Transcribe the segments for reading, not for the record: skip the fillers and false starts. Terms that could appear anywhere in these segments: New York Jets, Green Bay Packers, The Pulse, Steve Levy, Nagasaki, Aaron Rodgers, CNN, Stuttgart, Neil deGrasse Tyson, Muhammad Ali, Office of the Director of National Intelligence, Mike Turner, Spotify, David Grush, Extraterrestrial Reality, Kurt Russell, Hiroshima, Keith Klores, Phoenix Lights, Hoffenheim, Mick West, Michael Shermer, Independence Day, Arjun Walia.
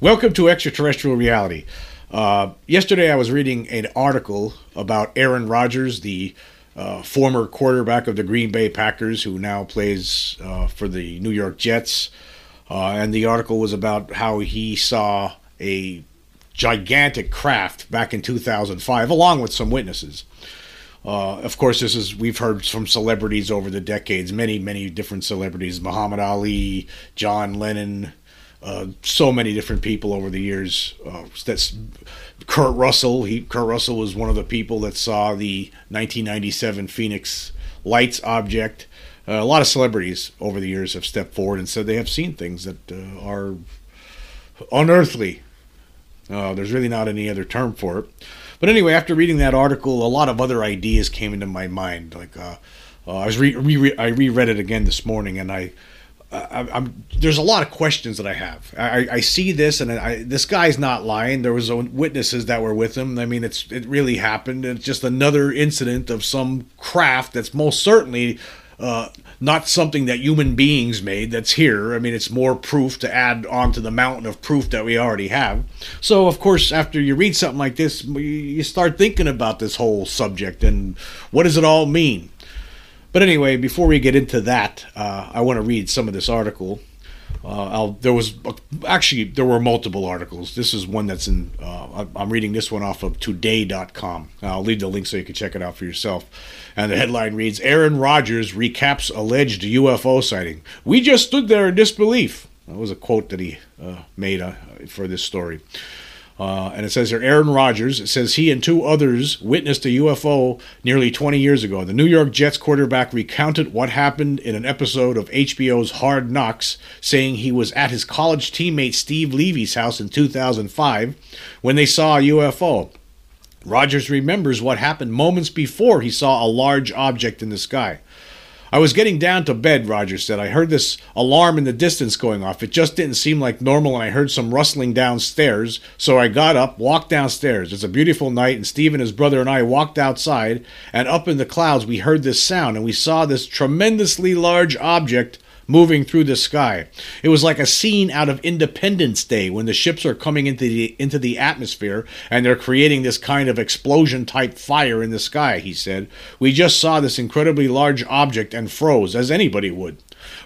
Welcome to Extraterrestrial Reality. Yesterday I was reading an article about Aaron Rodgers, the former quarterback of the Green Bay Packers, who now plays for the New York Jets. And the article was about how he saw a gigantic craft back in 2005, along with some witnesses. Of course, this is, we've heard from celebrities over the decades, many different celebrities, Muhammad Ali, John Lennon, so many different people over the years. That's Kurt Russell. Kurt Russell was one of the people that saw the 1997 Phoenix Lights object. A lot of celebrities over the years have stepped forward and said they have seen things that are unearthly. There's really not any other term for it. But anyway, after reading that article, a lot of other ideas came into my mind. Like I reread it again this morning, and I'm there's a lot of questions that I have. I see this, and this guy's not lying. There was witnesses that were with him. I mean, it really happened. It's just another incident of some craft that's most certainly not something that human beings made that's here. I mean, it's more proof to add onto the mountain of proof that we already have. So, of course, after you read something like this, you start thinking about this whole subject and what does it all mean? But anyway, before we get into that, I want to read some of this article. There were multiple articles. This is one that's in, I'm reading this one off of today.com. I'll leave the link so you can check it out for yourself. And the headline reads, Aaron Rodgers recaps alleged UFO sighting. We just stood there in disbelief. That was a quote that he made for this story. And it says here, Aaron Rodgers, it says he and two others witnessed a UFO nearly 20 years ago. The New York Jets quarterback recounted what happened in an episode of HBO's Hard Knocks, saying he was at his college teammate Steve Levy's house in 2005 when they saw a UFO. Rodgers remembers what happened moments before he saw a large object in the sky. I was getting down to bed, Rodgers said. I heard this alarm in the distance going off. It just didn't seem like normal, and I heard some rustling downstairs. So I got up, walked downstairs. It's a beautiful night, and Steve and his brother and I walked outside, and up in the clouds we heard this sound, and we saw this tremendously large object moving through the sky. It was like a scene out of Independence Day when the ships are coming into the atmosphere and they're creating this kind of explosion-type fire in the sky, he said. We just saw this incredibly large object and froze, as anybody would.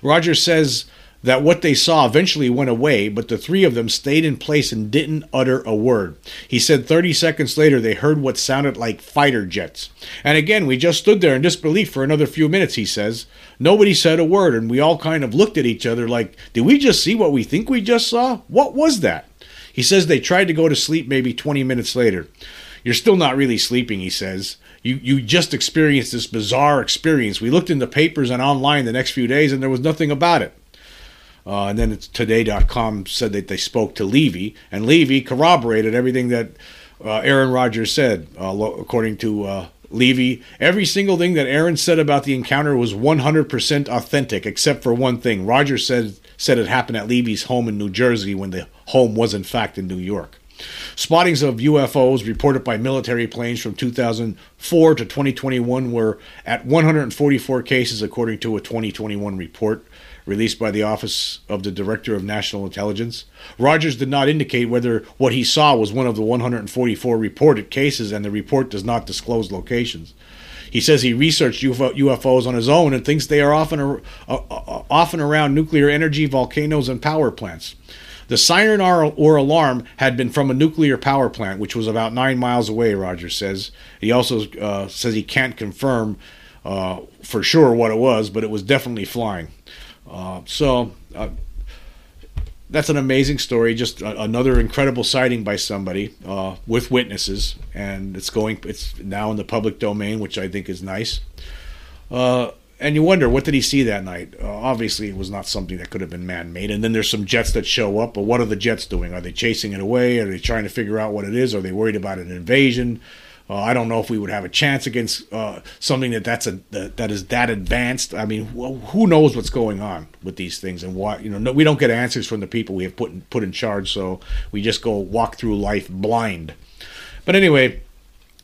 Rogers says that what they saw eventually went away, but the three of them stayed in place and didn't utter a word. He said 30 seconds later they heard what sounded like fighter jets. And again, we just stood there in disbelief for another few minutes, he says. Nobody said a word, and we all kind of looked at each other like, did we just see what we think we just saw? What was that? He says they tried to go to sleep maybe 20 minutes later. You're still not really sleeping, he says. You just experienced this bizarre experience. We looked in the papers and online the next few days, and there was nothing about it. And then it's today.com said that they spoke to Levy, and Levy corroborated everything that Aaron Rodgers said. According to Levy, every single thing that Aaron said about the encounter was 100% authentic, except for one thing. Rodgers said it happened at Levy's home in New Jersey when the home was, in fact, in New York. Spottings of UFOs reported by military planes from 2004 to 2021 were at 144 cases, according to a 2021 report released by the Office of the Director of National Intelligence. Rodgers did not indicate whether what he saw was one of the 144 reported cases, and the report does not disclose locations. He says he researched UFOs on his own and thinks they are often around nuclear energy, volcanoes, and power plants. The siren or alarm had been from a nuclear power plant, which was about 9 miles away, Rodgers says. He also says he can't confirm for sure what it was, but it was definitely flying. So that's an amazing story. Just another incredible sighting by somebody with witnesses, and it's now in the public domain, which I think is nice. And you wonder, what did he see that night? Obviously, it was not something that could have been man-made. And then there's some jets that show up, but what are the jets doing? Are they chasing it away? Are they trying to figure out what it is? Are they worried about an invasion? I don't know if we would have a chance against something that is that advanced. I mean, who knows what's going on with these things, and why? We don't get answers from the people we have put in charge, so we just go walk through life blind. But anyway,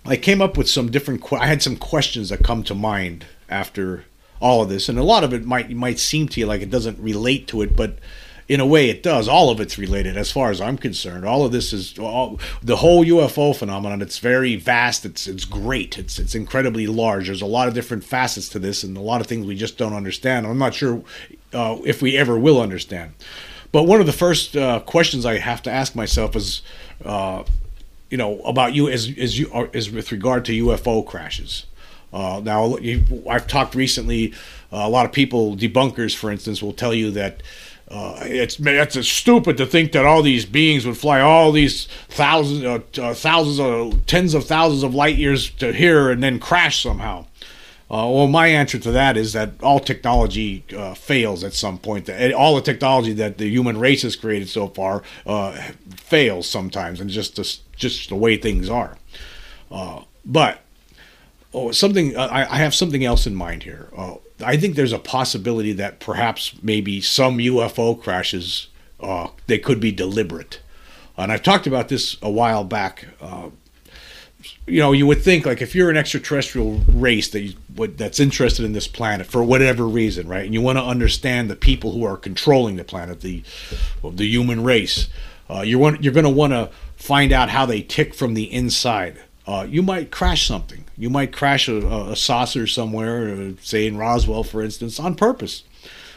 I came up with some different. I had some questions that come to mind after all of this, and a lot of it might seem to you like it doesn't relate to it, but in a way it does. All of it's related as far as I'm concerned. All of this is the whole UFO phenomenon. It's very vast. It's great. It's incredibly large. There's a lot of different facets to this and a lot of things we just don't understand. I'm not sure if we ever will understand. But one of the first questions I have to ask myself is, about you as with regard to UFO crashes. I've talked recently. A lot of people, debunkers, for instance, will tell you that it's stupid to think that all these beings would fly all these tens of thousands of light years to here and then crash somehow. My answer to that is that all technology fails at some point. All the technology that the human race has created so far fails sometimes, and just the way things are. I have something else in mind here. I think there's a possibility that perhaps maybe some UFO crashes, they could be deliberate. And I've talked about this a while back. You would think, like, if you're an extraterrestrial race that's interested in this planet for whatever reason, right? And you want to understand the people who are controlling the planet, the human race. You're going to want to find out how they tick from the inside. You might crash something. You might crash a saucer somewhere, say in Roswell, for instance, on purpose.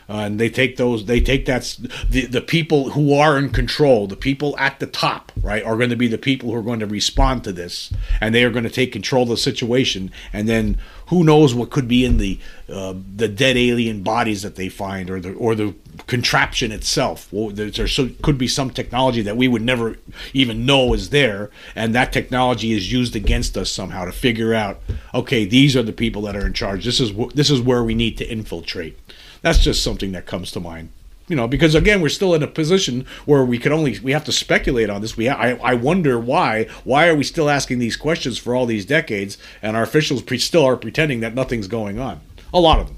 And they take the people who are in control, the people at the top, right, are going to be the people who are going to respond to this, and they are going to take control of the situation. And then who knows what could be in the dead alien bodies that they find, or the contraption itself. Well, there could be some technology that we would never even know is there, and that technology is used against us somehow to figure out, okay, these are the people that are in charge. This is where we need to infiltrate. That's just something that comes to mind, because again, we're still in a position where we have to speculate on this. I wonder why are we still asking these questions for all these decades, and our officials still are pretending that nothing's going on. A lot of them.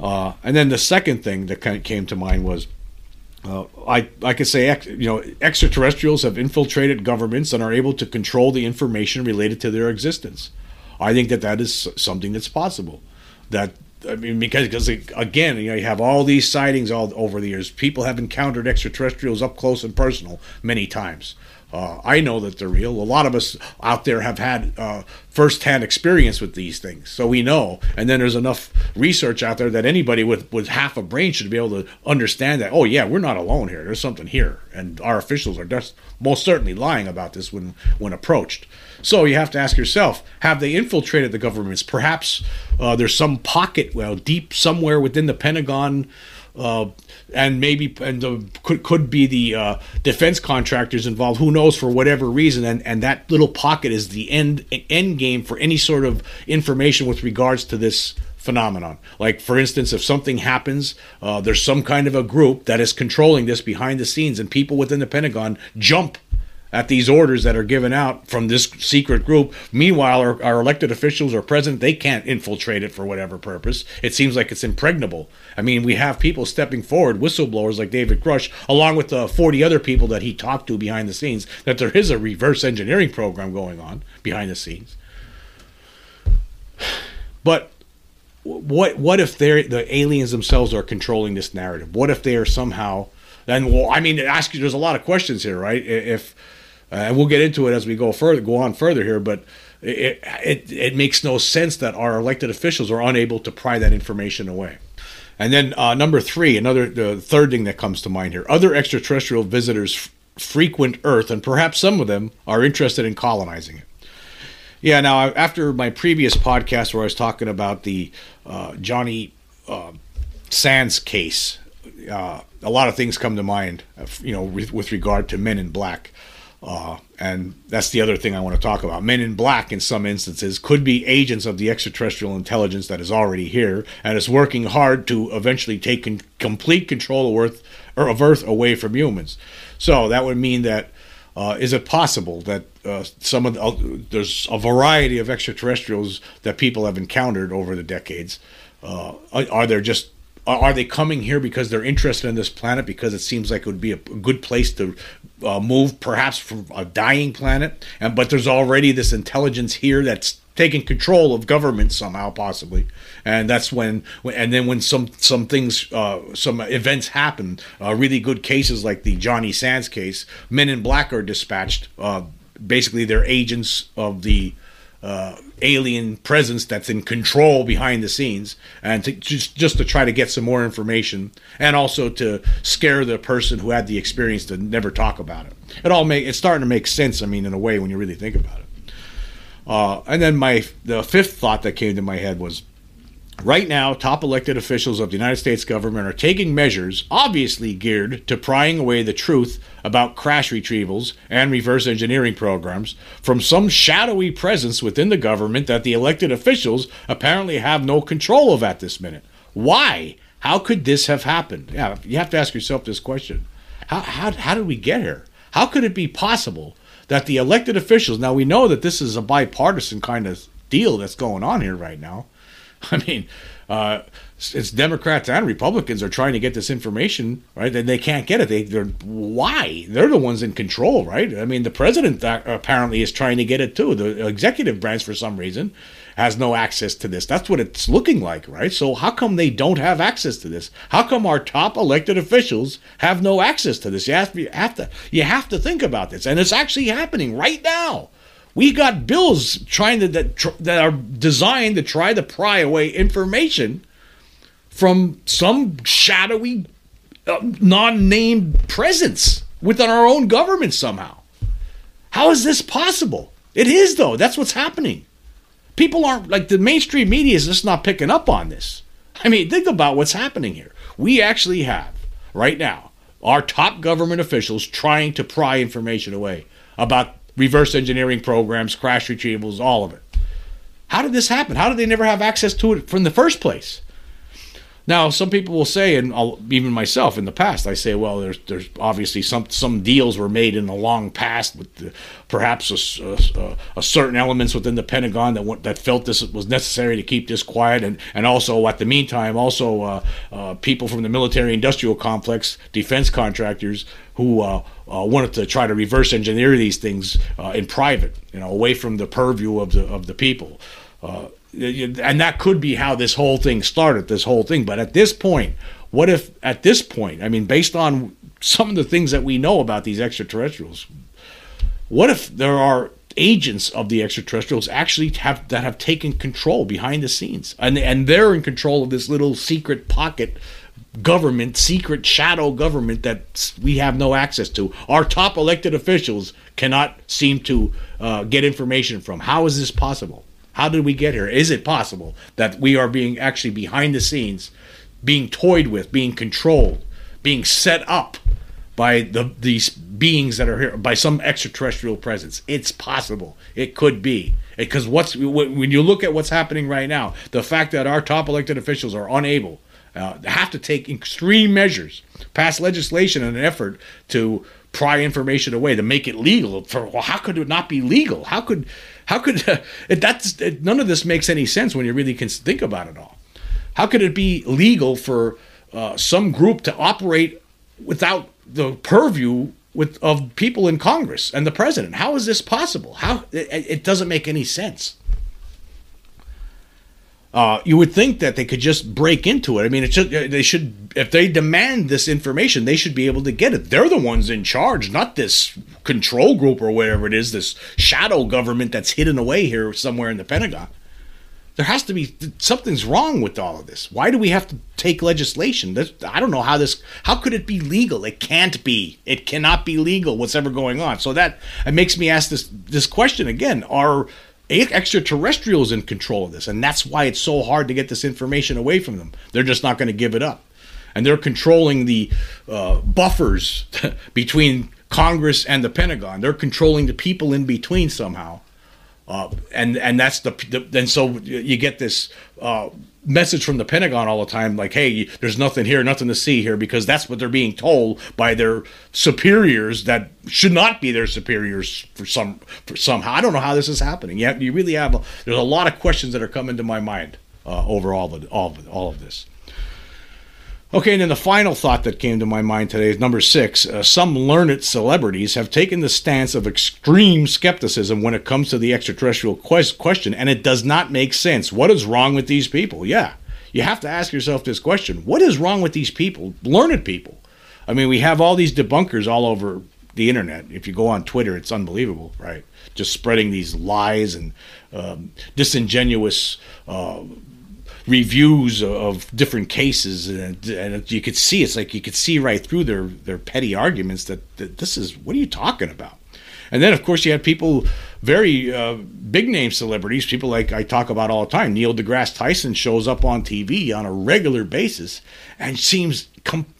And then the second thing that kind of came to mind was, I could say, extraterrestrials have infiltrated governments and are able to control the information related to their existence. I think that is something that's possible. Because again, you have all these sightings all over the years. People have encountered extraterrestrials up close and personal many times. I know that they're real. A lot of us out there have had firsthand experience with these things, so we know. And then there's enough research out there that anybody with half a brain should be able to understand that, oh yeah, we're not alone here. There's something here, and our officials are most certainly lying about this when approached. So you have to ask yourself, have they infiltrated the governments? Perhaps there's some pocket, deep somewhere within the Pentagon. Could be the defense contractors involved. Who knows, for whatever reason, and that little pocket is the end game for any sort of information with regards to this phenomenon. Like, for instance, if something happens, there's some kind of a group that is controlling this behind the scenes, and people within the Pentagon jump at these orders that are given out from this secret group. Meanwhile, our elected officials or president, they can't infiltrate it for whatever purpose. It seems like it's impregnable. I mean, we have people stepping forward, whistleblowers like David Grush, along with the 40 other people that he talked to behind the scenes, that there is a reverse engineering program going on behind the scenes. But what if the aliens themselves are controlling this narrative? What if they are somehow... there's a lot of questions here, right? If... and we'll get into it as we go on further here, but it makes no sense that our elected officials are unable to pry that information away. And then number three, the third thing that comes to mind here, other extraterrestrial visitors frequent Earth, and perhaps some of them are interested in colonizing it. Yeah, now, after my previous podcast where I was talking about the Johnny Sands case, a lot of things come to mind, with regard to Men in Black. And that's the other thing I want to talk about. Men in Black, in some instances, could be agents of the extraterrestrial intelligence that is already here and is working hard to eventually take complete control of Earth away from humans. So that would mean that, is it possible that there's a variety of extraterrestrials that people have encountered over the decades? Are they coming here because they're interested in this planet, because it seems like it would be a good place to move, perhaps from a dying planet? But there's already this intelligence here that's taking control of government somehow, possibly. And that's when some events happen, really good cases like the Johnny Sands case, Men in Black are dispatched. Basically, they're agents of the alien presence that's in control behind the scenes, and to just to try to get some more information, and also to scare the person who had the experience to never talk about it. It's starting to make sense, I mean, in a way, when you really think about it. And then the fifth thought that came to my head was, right now, top elected officials of the United States government are taking measures obviously geared to prying away the truth about crash retrievals and reverse engineering programs from some shadowy presence within the government that the elected officials apparently have no control of at this minute. Why? How could this have happened? Yeah, you have to ask yourself this question. How did we get here? How could it be possible that the elected officials... Now, we know that this is a bipartisan kind of deal that's going on here right now. I mean, it's Democrats and Republicans are trying to get this information, right? And they can't get it. Why? They're the ones in control, right? I mean, the president apparently is trying to get it too. The executive branch, for some reason, has no access to this. That's what it's looking like, right? So how come they don't have access to this? How come our top elected officials have no access to this? You have to think about this. And it's actually happening right now. We got bills that are designed to try to pry away information from some shadowy, non-named presence within our own government somehow. How is this possible? It is, though. That's what's happening. People aren't, like, the mainstream media is just not picking up on this. I mean, think about what's happening here. We actually have, right now, our top government officials trying to pry information away about reverse engineering programs, crash retrievals, all of it. How did this happen? How did they never have access to it from the first place? Now, some people will say, and even myself in the past, I say, well, there's obviously some deals were made in the long past with perhaps a certain elements within the Pentagon that felt this was necessary to keep this quiet, and also at the meantime, people from the military-industrial complex, defense contractors, who wanted to try to reverse engineer these things in private, away from the purview of the people. And that could be how this whole thing started, But at this point, based on some of the things that we know about these extraterrestrials, what if there are agents of the extraterrestrials actually have taken control behind the scenes? And they're in control of this little secret pocket government, secret shadow government that we have no access to. Our top elected officials cannot seem to get information from. How is this possible? How did we get here? Is it possible that we are being actually behind the scenes, being toyed with, being controlled, being set up by these beings that are here, by some extraterrestrial presence? It's possible. It could be. Because when you look at what's happening right now, the fact that our top elected officials are unable, have to take extreme measures, pass legislation in an effort to pry information away, to make it legal. How could it not be legal? None of this makes any sense when you really can think about it all. How could it be legal for some group to operate without the purview of people in Congress and the president? How is this possible? It doesn't make any sense. You would think that they could just break into it. I mean, if they demand this information, they should be able to get it. They're the ones in charge, not this control group or whatever it is, this shadow government that's hidden away here somewhere in the Pentagon. There has to be something's wrong with all of this. Why do we have to take legislation? I don't know how this. How could it be legal? It can't be. It cannot be legal. What's ever going on? So that it makes me ask this question again: are extraterrestrials in control of this? And that's why it's so hard to get this information away from them. They're just not going to give it up, and they're controlling the buffers between Congress and the Pentagon. They're controlling the people in between somehow. And that's and so you get this message from the Pentagon all the time, like, hey, there's nothing here, nothing to see here, because that's what they're being told by their superiors that should not be their superiors for somehow. I don't know how this is happening. You really have there's a lot of questions that are coming to my mind over all of this. Okay, and then the final thought that came to my mind today is number 6. Some learned celebrities have taken the stance of extreme skepticism when it comes to the extraterrestrial question, and it does not make sense. What is wrong with these people? Yeah, you have to ask yourself this question. What is wrong with these people, learned people? I mean, we have all these debunkers all over the internet. If you go on Twitter, it's unbelievable, right? Just spreading these lies and disingenuous reviews of different cases, and you could see right through their petty arguments that this is, what are you talking about? And then of course you have people, very big name celebrities, people like I talk about all the time. Neil deGrasse Tyson shows up on TV on a regular basis and seems,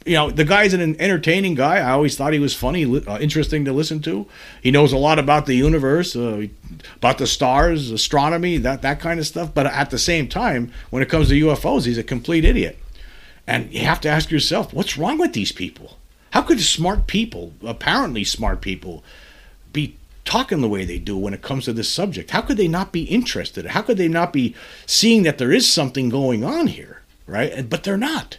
the guy's an entertaining guy. I always thought he was funny, interesting to listen to. He knows a lot about the universe, about the stars, astronomy, that kind of stuff. But at the same time, when it comes to UFOs, he's a complete idiot. And you have to ask yourself, what's wrong with these people? How could smart people, apparently smart people, be talking the way they do when it comes to this subject? How could they not be interested? How could they not be seeing that there is something going on here, right? But they're not.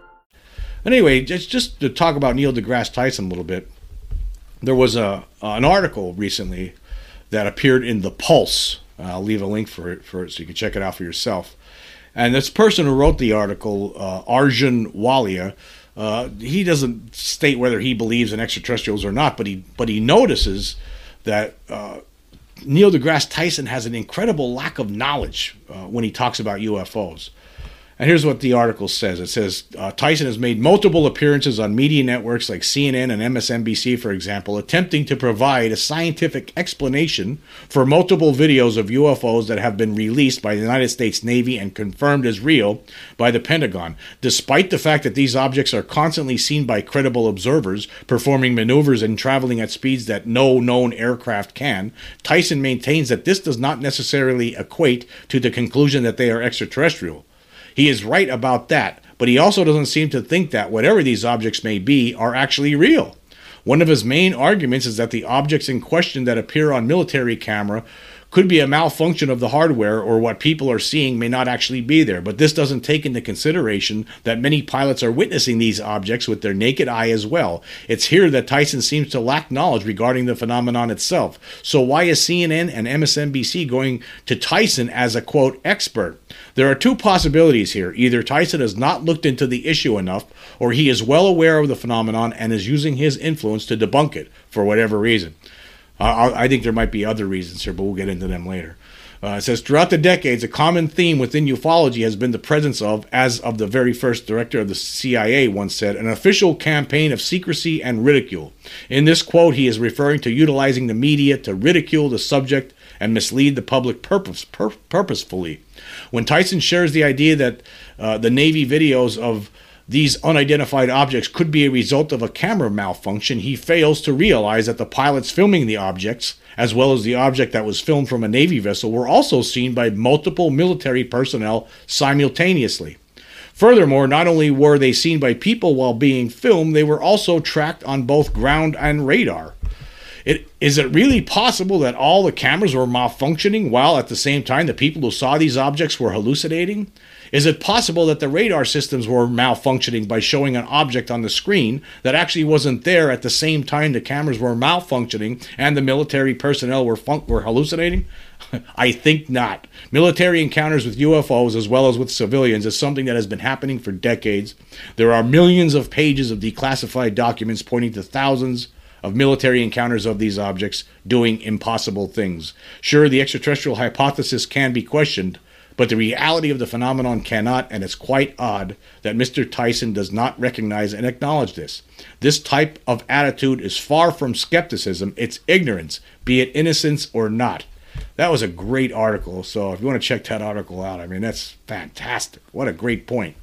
Anyway, just to talk about Neil deGrasse Tyson a little bit, there was an article recently that appeared in The Pulse. I'll leave a link for it so you can check it out for yourself. And this person who wrote the article, Arjun Walia, he doesn't state whether he believes in extraterrestrials or not, but he notices that Neil deGrasse Tyson has an incredible lack of knowledge when he talks about UFOs. And here's what the article says. It says, Tyson has made multiple appearances on media networks like CNN and MSNBC, for example, attempting to provide a scientific explanation for multiple videos of UFOs that have been released by the United States Navy and confirmed as real by the Pentagon, despite the fact that these objects are constantly seen by credible observers performing maneuvers and traveling at speeds that no known aircraft can. Tyson maintains that this does not necessarily equate to the conclusion that they are extraterrestrial. He is right about that, but he also doesn't seem to think that whatever these objects may be are actually real. One of his main arguments is that the objects in question that appear on military camera could be a malfunction of the hardware, or what people are seeing may not actually be there. But this doesn't take into consideration that many pilots are witnessing these objects with their naked eye as well. It's here that Tyson seems to lack knowledge regarding the phenomenon itself. So why is CNN and MSNBC going to Tyson as a, quote, expert? There are two possibilities here. Either Tyson has not looked into the issue enough, or he is well aware of the phenomenon and is using his influence to debunk it for whatever reason. I think there might be other reasons here, but we'll get into them later. It says, throughout the decades, a common theme within ufology has been the presence of, as of the very first director of the CIA once said, an official campaign of secrecy and ridicule. In this quote, he is referring to utilizing the media to ridicule the subject and mislead the public purposefully. When Tyson shares the idea that the Navy videos of these unidentified objects could be a result of a camera malfunction, he fails to realize that the pilots filming the objects, as well as the object that was filmed from a Navy vessel, were also seen by multiple military personnel simultaneously. Furthermore, not only were they seen by people while being filmed, they were also tracked on both ground and radar. Is it really possible that all the cameras were malfunctioning while at the same time the people who saw these objects were hallucinating? Is it possible that the radar systems were malfunctioning by showing an object on the screen that actually wasn't there at the same time the cameras were malfunctioning and the military personnel were hallucinating? I think not. Military encounters with UFOs as well as with civilians is something that has been happening for decades. There are millions of pages of declassified documents pointing to thousands of military encounters of these objects doing impossible things. Sure, the extraterrestrial hypothesis can be questioned, but the reality of the phenomenon cannot, and it's quite odd that Mr. Tyson does not recognize and acknowledge this. This type of attitude is far from skepticism. It's ignorance, be it innocence or not. That was a great article, so if you want to check that article out, I mean, that's fantastic. What a great point.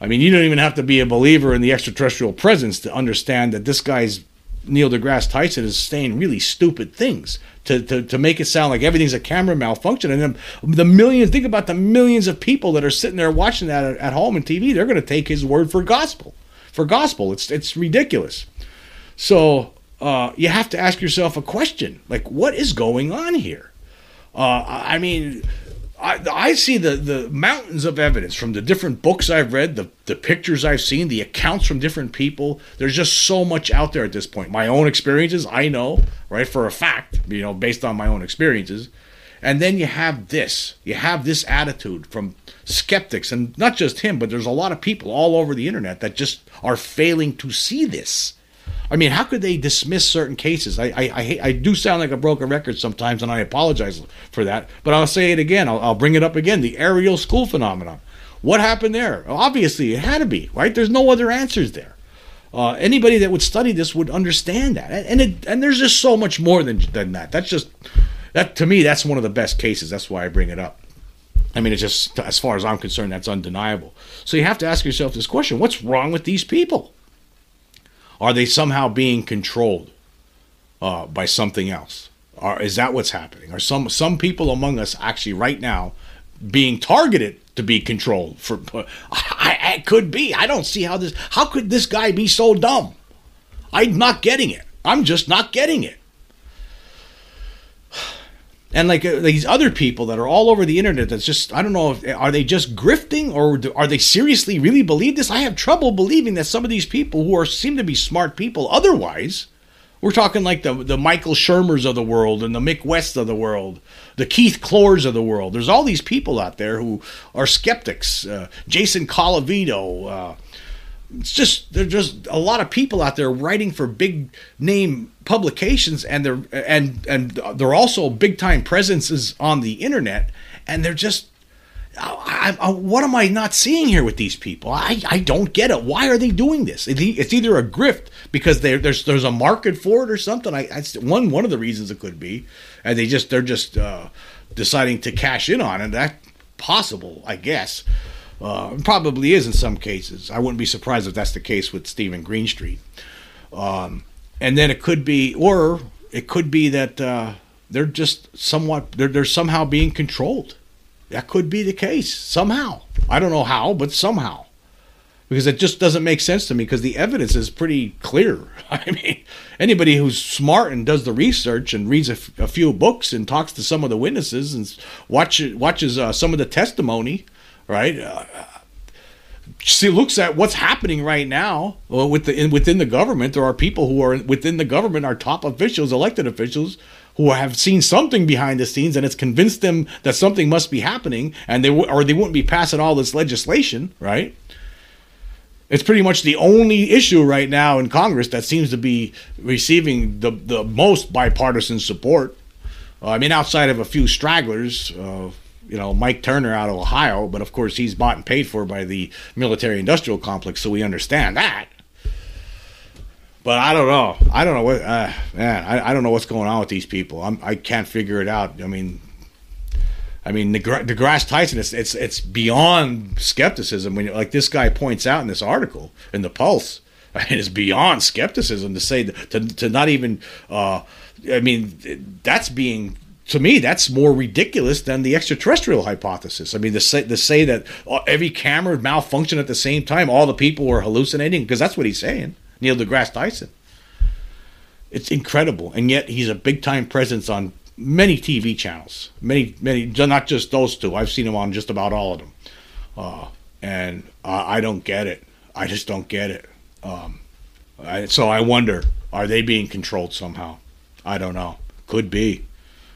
I mean, you don't even have to be a believer in the extraterrestrial presence to understand that this guy's Neil deGrasse Tyson is saying really stupid things to make it sound like everything's a camera malfunction. And then think about the millions of people that are sitting there watching that at home and TV. They're going to take his word for gospel. It's ridiculous. So you have to ask yourself a question. Like, what is going on here? I mean, I see the mountains of evidence from the different books I've read, the pictures I've seen, the accounts from different people. There's just so much out there at this point. My own experiences, I know, right, for a fact, you know, based on my own experiences. And then you have this. You have this attitude from skeptics, and not just him, but there's a lot of people all over the internet that just are failing to see this. I mean, how could they dismiss certain cases? I do sound like a broken record sometimes, and I apologize for that. But I'll say it again. I'll bring it up again. The aerial school phenomenon. What happened there? Obviously, it had to be, right? There's no other answers there. Anybody that would study this would understand that. And there's just so much more than that. To me, that's one of the best cases. That's why I bring it up. I mean, it's just, as far as I'm concerned, that's undeniable. So you have to ask yourself this question. What's wrong with these people? Are they somehow being controlled by something else? Is that what's happening? Are some people among us actually right now being targeted to be controlled? It could be. I don't see how this. How could this guy be so dumb? I'm not getting it. I'm just not getting it. And like these other people that are all over the internet, that's just, I don't know, are they just grifting or are they seriously really believe this? I have trouble believing that some of these people who seem to be smart people otherwise, we're talking like the Michael Shermers of the world and the Mick West of the world, the Keith Klores of the world. There's all these people out there who are skeptics, Jason Colavito, it's just, there's just a lot of people out there writing for big name publications, and they're also big time presences on the internet, and they're just, what am I not seeing here with these people? I don't get it. Why are they doing this? It's either a grift because there's a market for it or something. That's one of the reasons it could be, and they're just deciding to cash in on it. That's possible, I guess. Probably is in some cases. I wouldn't be surprised if that's the case with Stephen Greenstreet. And then it could be that they're just somewhat, they're somehow being controlled. That could be the case somehow. I don't know how, but somehow. Because it just doesn't make sense to me because the evidence is pretty clear. I mean, anybody who's smart and does the research and reads a few books and talks to some of the witnesses and watches some of the testimony, right? She looks at what's happening right now within the government. There are people who are within the government, are top officials, elected officials, who have seen something behind the scenes, and it's convinced them that something must be happening, and they wouldn't be passing all this legislation, right? It's pretty much the only issue right now in Congress that seems to be receiving the most bipartisan support. I mean, outside of a few stragglers, Mike Turner out of Ohio, but of course he's bought and paid for by the military-industrial complex, so we understand that. But I don't know. I don't know what's going on with these people. I can't figure it out. I mean, deGrasse Tyson. It's beyond skepticism. When like this guy points out in this article in The Pulse, I mean, it's beyond skepticism to say to not even. That's being. To me, that's more ridiculous than the extraterrestrial hypothesis. I mean, to say that every camera malfunctioned at the same time, all the people were hallucinating, because that's what he's saying, Neil deGrasse Tyson. It's incredible, and yet he's a big-time presence on many TV channels, many, not just those two. I've seen him on just about all of them, and I don't get it. I just don't get it. So I wonder, are they being controlled somehow? I don't know. Could be.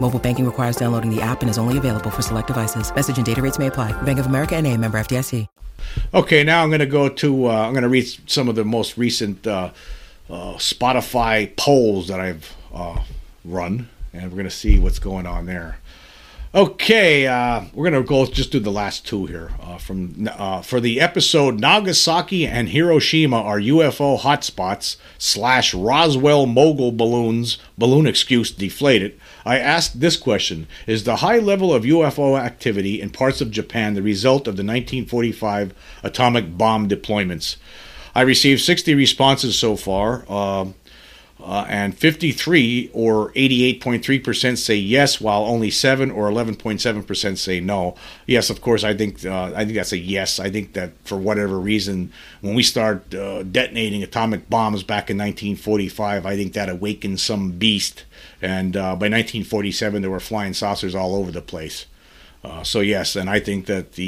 Mobile banking requires downloading the app and is only available for select devices. Message and data rates may apply. Bank of America NA, member FDIC. Okay, now I'm going to go to, I'm going to read some of the most recent Spotify polls that I've run, and we're going to see what's going on there. Okay, we're going to go just do the last two here. For the episode, Nagasaki and Hiroshima are UFO hotspots / Roswell mogul balloon excuse deflated. I asked this question: is the high level of UFO activity in parts of Japan the result of the 1945 atomic bomb deployments? I received 60 responses so far. And 53 or 88.3% say yes, while only 7 or 11.7% say no. Yes, of course, I think that's a yes. I think that for whatever reason, when we start detonating atomic bombs back in 1945, I think that awakened some beast. And by 1947, there were flying saucers all over the place. So yes, and I think that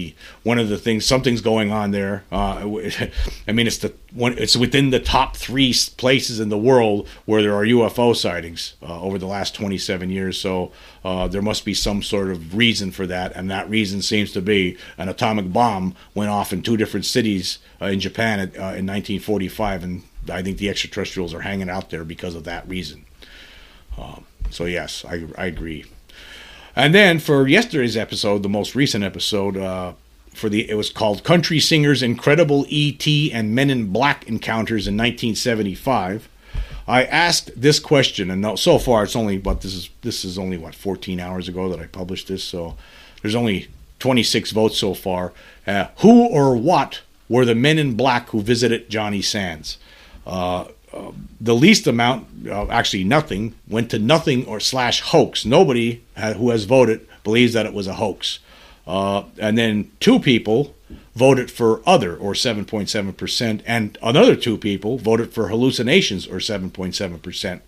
something's going on there. It's within the top 3 places in the world where there are UFO sightings over the last 27 years. So there must be some sort of reason for that, and that reason seems to be an atomic bomb went off in 2 different cities in Japan in 1945, and I think the extraterrestrials are hanging out there because of that reason. So yes, I agree. And then for yesterday's episode, the most recent episode, it was called Country Singers, Incredible E.T. and Men in Black Encounters in 1975. I asked this question, and so far it's only, but this is only, 14 hours ago that I published this, so there's only 26 votes so far. Who or what were the men in black who visited Johnny Sands? The least amount, actually nothing, went to nothing or / hoax. Nobody who has voted believes that it was a hoax. And then 2 people voted for other, or 7.7%, and another 2 people voted for hallucinations, or 7.7%.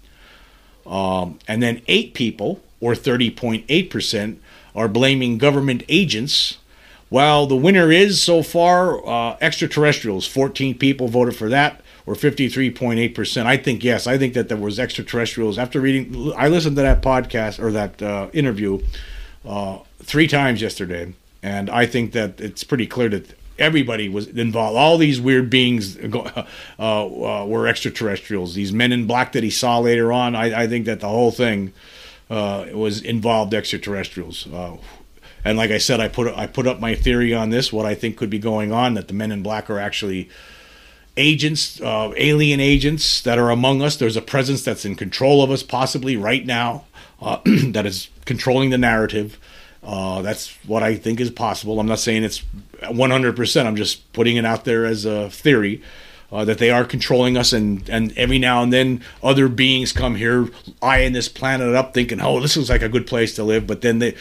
And then 8 people, or 30.8%, are blaming government agents. Well, the winner is, so far, extraterrestrials. 14 people voted for that, or 53.8%. I think, yes, I think that there was extraterrestrials. After reading, I listened to that podcast, or that interview, 3 times yesterday, and I think that it's pretty clear that everybody was involved. All these weird beings were extraterrestrials. These men in black that he saw later on, I think that the whole thing was involved extraterrestrials. And like I said, I put up my theory on this, what I think could be going on, that the men in black are actually agents, alien agents that are among us. There's a presence that's in control of us, possibly right now, that is controlling the narrative. That's what I think is possible. I'm not saying it's 100%. I'm just putting it out there as a theory, that they are controlling us, and every now and then other beings come here, eyeing this planet up, thinking, oh, this looks like a good place to live, but then they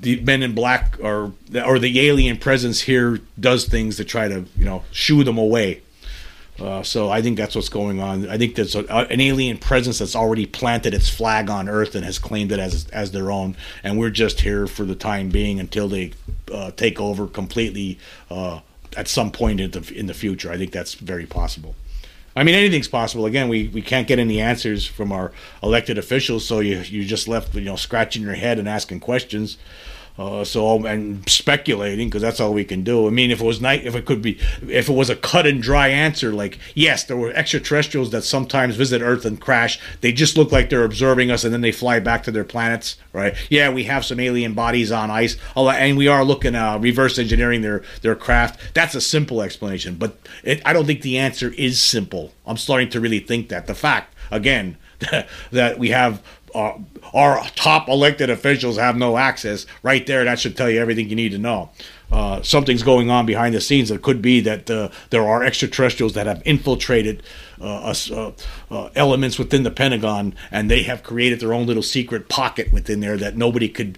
the men in black or the alien presence here does things to try to, shoo them away. So I think that's what's going on. I think there's an alien presence that's already planted its flag on Earth and has claimed it as their own, and we're just here for the time being until they take over completely at some point in the future. I think that's very possible. I mean, anything's possible. Again, we can't get any answers from our elected officials, so you're just left, scratching your head and asking questions. And speculating, because that's all we can do. I mean, if it was a cut and dry answer, like, yes, there were extraterrestrials that sometimes visit Earth and crash. They just look like they're observing us, and then they fly back to their planets, right? Yeah, we have some alien bodies on ice, and we are looking reverse engineering their craft. That's a simple explanation, but I don't think the answer is simple. I'm starting to really think that. The fact, again, that we have... our top elected officials have no access right there. That should tell you everything you need to know. Something's going on behind the scenes. It could be that there are extraterrestrials that have infiltrated elements within the Pentagon, and they have created their own little secret pocket within there that nobody could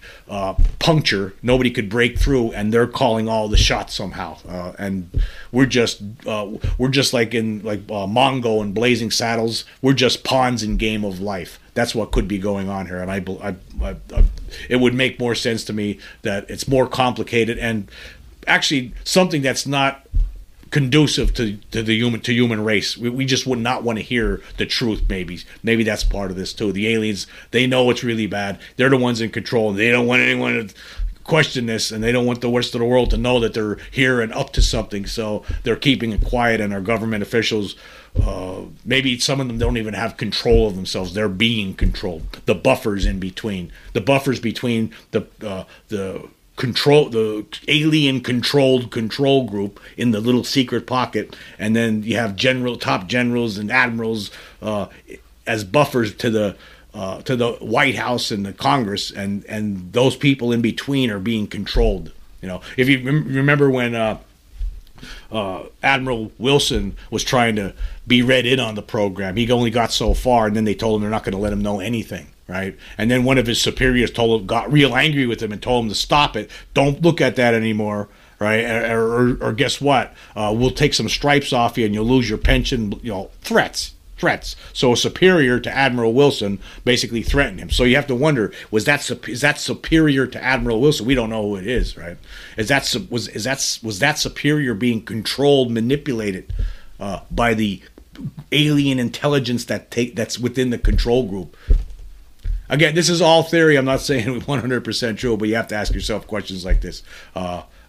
puncture, nobody could break through, and they're calling all the shots somehow. And we're just like Mongo and Blazing Saddles. We're just pawns in game of life. That's what could be going on here, and it would make more sense to me that it's more complicated and actually something that's not conducive to the human race. We just would not want to hear the truth. Maybe that's part of this too. The aliens, they know it's really bad. They're the ones in control. They don't want anyone to question this, and they don't want the rest of the world to know that they're here and up to something. So they're keeping it quiet, and our government officials. Maybe some of them don't even have control of themselves. They're being controlled. The buffers in between. The buffers between the control, the alien-controlled control group in the little secret pocket, and then you have top generals and admirals as buffers to the White House and the Congress, and those people in between are being controlled. If you remember when. Admiral Wilson was trying to be read in on the program. He only got so far, and then they told him they're not going to let him know anything, right? And then one of his superiors got real angry with him and told him to stop it. Don't look at that anymore, right? Or guess what? We'll take some stripes off you, and you'll lose your pension. Threats. So a superior to Admiral Wilson basically threatened him. So you have to wonder: is that superior to Admiral Wilson? We don't know who it is, right? Was that superior being controlled, manipulated by the alien intelligence that's within the control group? Again, this is all theory. I'm not saying it's 100% true, but you have to ask yourself questions like this.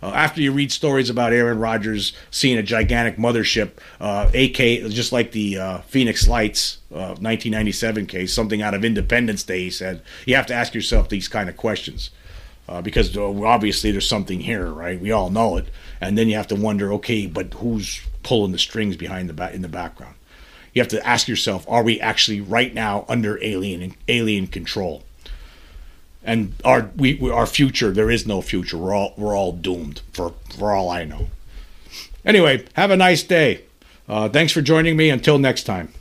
After you read stories about Aaron Rodgers seeing a gigantic mothership, AK, just like the Phoenix Lights 1997 case, something out of Independence Day, he said, you have to ask yourself these kind of questions because obviously there's something here, right? We all know it. And then you have to wonder, okay, but who's pulling the strings behind in the background? You have to ask yourself, are we actually right now under alien control? And our future, there is no future. We're all doomed for all I know. Anyway, have a nice day. Thanks for joining me. Until next time.